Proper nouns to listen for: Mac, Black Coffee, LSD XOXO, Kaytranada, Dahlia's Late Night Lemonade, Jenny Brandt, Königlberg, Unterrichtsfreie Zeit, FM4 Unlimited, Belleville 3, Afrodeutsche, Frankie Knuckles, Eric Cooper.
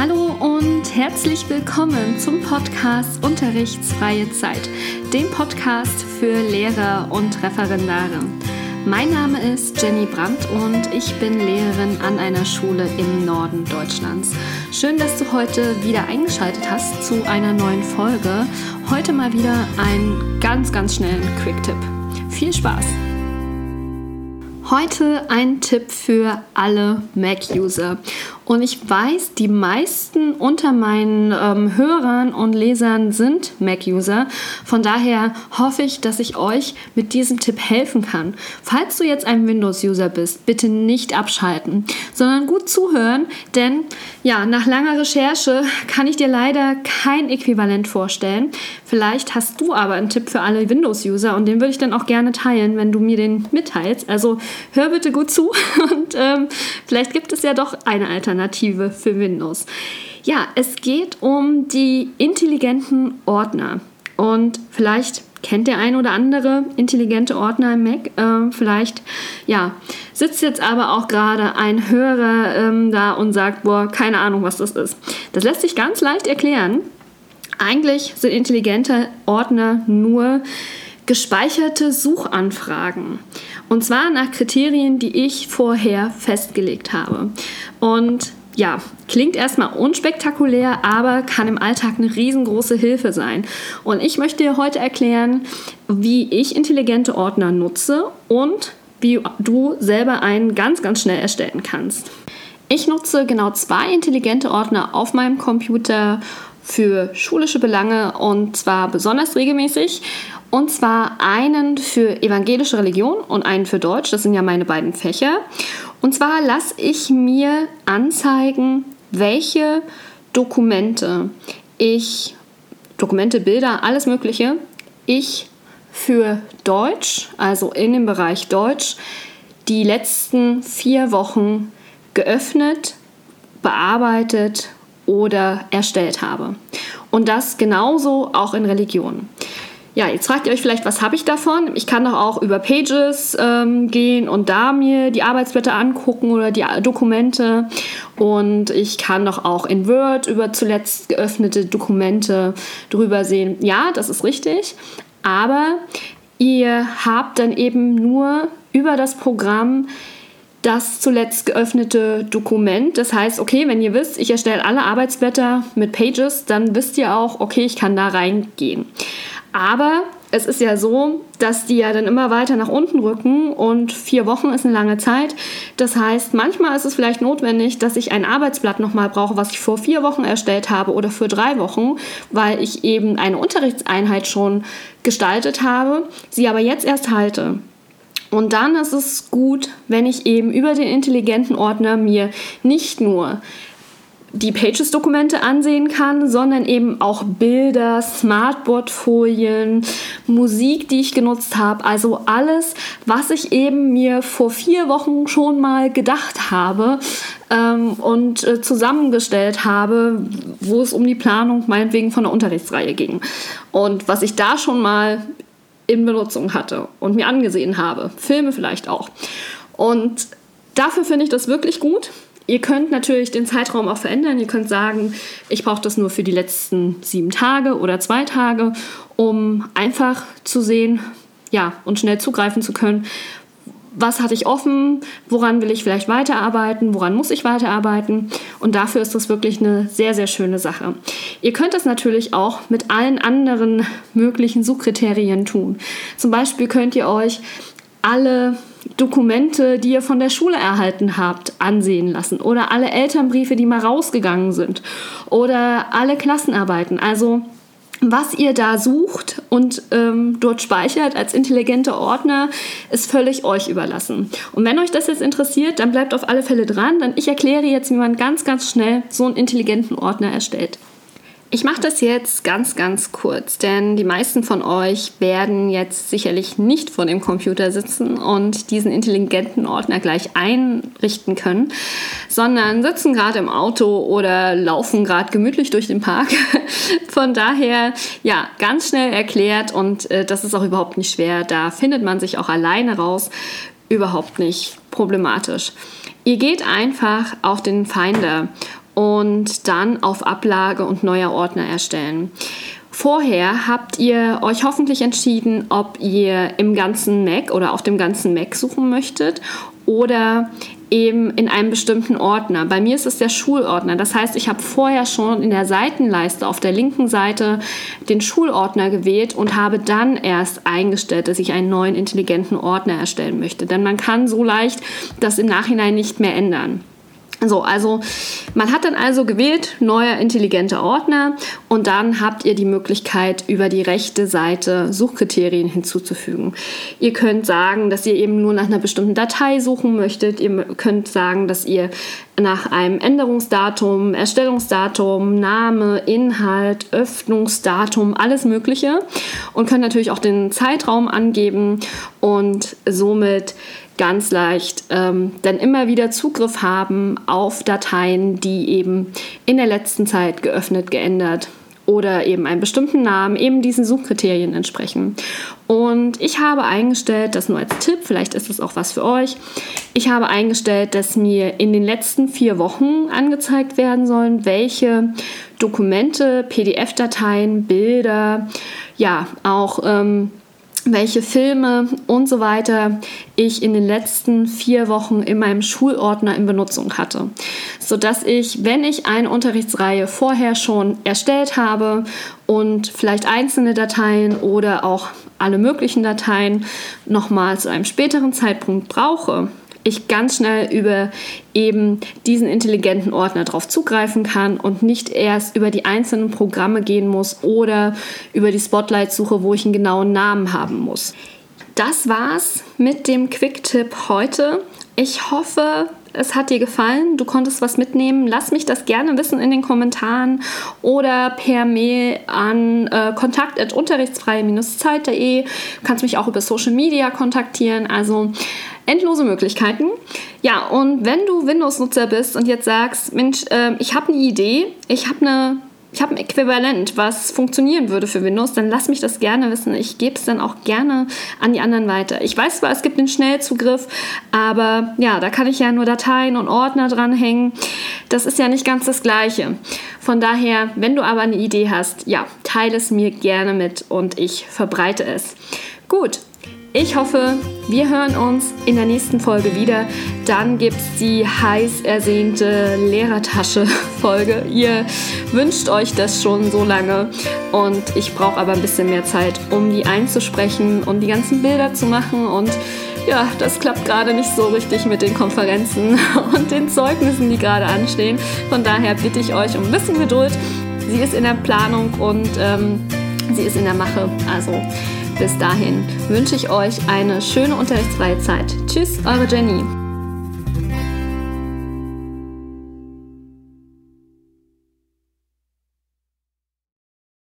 Hallo und herzlich willkommen zum Podcast Unterrichtsfreie Zeit, dem Podcast für Lehrer und Referendare. Mein Name ist Jenny Brandt und ich bin Lehrerin an einer Schule im Norden Deutschlands. Schön, dass du heute wieder eingeschaltet hast zu einer neuen Folge. Heute mal wieder einen ganz schnellen Quick-Tipp. Viel Spaß! Heute ein Tipp für alle Mac-User. Und ich weiß, die meisten unter meinen Hörern und Lesern sind Mac-User. Von daher hoffe ich, dass ich euch mit diesem Tipp helfen kann. Falls du jetzt ein Windows-User bist, bitte nicht abschalten, sondern gut zuhören. Denn ja, nach langer Recherche kann ich dir leider kein Äquivalent vorstellen. Vielleicht hast du aber einen Tipp für alle Windows-User und den würde ich dann auch gerne teilen, wenn du mir den mitteilst. Also hör bitte gut zu und vielleicht gibt es ja doch eine Alternative für Windows. Ja, es geht um die intelligenten Ordner. Und vielleicht kennt der ein oder andere intelligente Ordner im Mac. Vielleicht ja, sitzt jetzt aber auch gerade ein Hörer da und sagt, boah, keine Ahnung, was das ist. Das lässt sich ganz leicht erklären. Eigentlich sind intelligente Ordner nur gespeicherte Suchanfragen. Und zwar nach Kriterien, die ich vorher festgelegt habe. Und ja, klingt erstmal unspektakulär, aber kann im Alltag eine riesengroße Hilfe sein. Und ich möchte dir heute erklären, wie ich intelligente Ordner nutze und wie du selber einen ganz schnell erstellen kannst. Ich nutze genau 2 intelligente Ordner auf meinem Computer für schulische Belange und zwar besonders regelmäßig. Und zwar einen für evangelische Religion und einen für Deutsch. Das sind ja meine beiden Fächer. Und zwar lasse ich mir anzeigen, welche Dokumente, Bilder, alles Mögliche, ich für Deutsch, also in dem Bereich Deutsch, die letzten 4 Wochen geöffnet, bearbeitet oder erstellt habe. Und das genauso auch in Religion. Ja, jetzt fragt ihr euch vielleicht, was habe ich davon? Ich kann doch auch über Pages gehen und da mir die Arbeitsblätter angucken oder die Dokumente. Und ich kann doch auch in Word über zuletzt geöffnete Dokumente drüber sehen. Ja, das ist richtig. Aber ihr habt dann eben nur über das Programm das zuletzt geöffnete Dokument. Das heißt, okay, wenn ihr wisst, ich erstelle alle Arbeitsblätter mit Pages, dann wisst ihr auch, okay, ich kann da reingehen. Aber es ist ja so, dass die ja dann immer weiter nach unten rücken und 4 Wochen ist eine lange Zeit. Das heißt, manchmal ist es vielleicht notwendig, dass ich ein Arbeitsblatt nochmal brauche, was ich vor 4 Wochen erstellt habe oder für 3 Wochen, weil ich eben eine Unterrichtseinheit schon gestaltet habe, sie aber jetzt erst halte. Und dann ist es gut, wenn ich eben über den intelligenten Ordner mir nicht nur die Pages-Dokumente ansehen kann, sondern eben auch Bilder, Smartboard-Folien, Musik, die ich genutzt habe. Also alles, was ich eben mir vor 4 Wochen schon mal gedacht habe und zusammengestellt habe, wo es um die Planung meinetwegen von der Unterrichtsreihe ging. Und was ich da schon mal in Benutzung hatte und mir angesehen habe. Filme vielleicht auch. Und dafür finde ich das wirklich gut. Ihr könnt natürlich den Zeitraum auch verändern. Ihr könnt sagen, ich brauche das nur für die letzten 7 Tage oder 2 Tage, um einfach zu sehen, ja, und schnell zugreifen zu können, was hatte ich offen, woran will ich vielleicht weiterarbeiten, woran muss ich weiterarbeiten. Und dafür ist das wirklich eine sehr schöne Sache. Ihr könnt das natürlich auch mit allen anderen möglichen Suchkriterien tun. Zum Beispiel könnt ihr euch alle Dokumente, die ihr von der Schule erhalten habt, ansehen lassen oder alle Elternbriefe, die mal rausgegangen sind oder alle Klassenarbeiten. Also was ihr da sucht und dort speichert als intelligente Ordner, ist völlig euch überlassen. Und wenn euch das jetzt interessiert, dann bleibt auf alle Fälle dran, denn ich erkläre jetzt, wie man ganz schnell so einen intelligenten Ordner erstellt. Ich mache das jetzt ganz kurz, denn die meisten von euch werden jetzt sicherlich nicht vor dem Computer sitzen und diesen intelligenten Ordner gleich einrichten können, sondern sitzen gerade im Auto oder laufen gerade gemütlich durch den Park. Von daher, ja, ganz schnell erklärt und das ist auch überhaupt nicht schwer. Da findet man sich auch alleine raus. Überhaupt nicht problematisch. Ihr geht einfach auf den Finder und dann auf Ablage und neuer Ordner erstellen. Vorher habt ihr euch hoffentlich entschieden, ob ihr im ganzen Mac oder auf dem ganzen Mac suchen möchtet oder eben in einem bestimmten Ordner. Bei mir ist es der Schulordner. Das heißt, ich habe vorher schon in der Seitenleiste auf der linken Seite den Schulordner gewählt und habe dann erst eingestellt, dass ich einen neuen intelligenten Ordner erstellen möchte. Denn man kann so leicht das im Nachhinein nicht mehr ändern. So, also man hat dann also gewählt, neuer intelligenter Ordner, und dann habt ihr die Möglichkeit, über die rechte Seite Suchkriterien hinzuzufügen. Ihr könnt sagen, dass ihr eben nur nach einer bestimmten Datei suchen möchtet. Ihr könnt sagen, dass ihr nach einem Änderungsdatum, Erstellungsdatum, Name, Inhalt, Öffnungsdatum, alles Mögliche, und könnt natürlich auch den Zeitraum angeben und somit ganz leicht dann immer wieder Zugriff haben auf Dateien, die eben in der letzten Zeit geöffnet, geändert oder eben einem bestimmten Namen, eben diesen Suchkriterien entsprechen. Und ich habe eingestellt, das nur als Tipp, vielleicht ist es auch was für euch, ich habe eingestellt, dass mir in den letzten 4 Wochen angezeigt werden sollen, welche Dokumente, PDF-Dateien, Bilder, ja, auch welche Filme und so weiter ich in den letzten 4 Wochen in meinem Schulordner in Benutzung hatte, sodass ich, wenn ich eine Unterrichtsreihe vorher schon erstellt habe und vielleicht einzelne Dateien oder auch alle möglichen Dateien nochmal zu einem späteren Zeitpunkt brauche, ich ganz schnell über eben diesen intelligenten Ordner drauf zugreifen kann und nicht erst über die einzelnen Programme gehen muss oder über die Spotlight-Suche, wo ich einen genauen Namen haben muss. Das war's mit dem Quick-Tipp heute. Ich hoffe, es hat dir gefallen, du konntest was mitnehmen. Lass mich das gerne wissen in den Kommentaren oder per Mail an kontakt@unterrichtsfreie-zeit.de. Du kannst mich auch über Social Media kontaktieren, also endlose Möglichkeiten. Ja, und wenn du Windows-Nutzer bist und jetzt sagst, Mensch, ich habe eine Idee, ich habe ein Äquivalent, was funktionieren würde für Windows, dann lass mich das gerne wissen. Ich gebe es dann auch gerne an die anderen weiter. Ich weiß zwar, es gibt den Schnellzugriff, aber ja, da kann ich ja nur Dateien und Ordner dranhängen. Das ist ja nicht ganz das Gleiche. Von daher, wenn du aber eine Idee hast, ja, teile es mir gerne mit und ich verbreite es. Gut. Ich hoffe, wir hören uns in der nächsten Folge wieder. Dann gibt es die heiß ersehnte Lehrertasche-Folge. Ihr wünscht euch das schon so lange und ich brauche aber ein bisschen mehr Zeit, um die einzusprechen und die ganzen Bilder zu machen. Und ja, das klappt gerade nicht so richtig mit den Konferenzen und den Zeugnissen, die gerade anstehen. Von daher bitte ich euch um ein bisschen Geduld. Sie ist in der Planung und sie ist in der Mache. Also bis dahin wünsche ich euch eine schöne unterrichtsfreie Zeit. Tschüss, eure Jenny.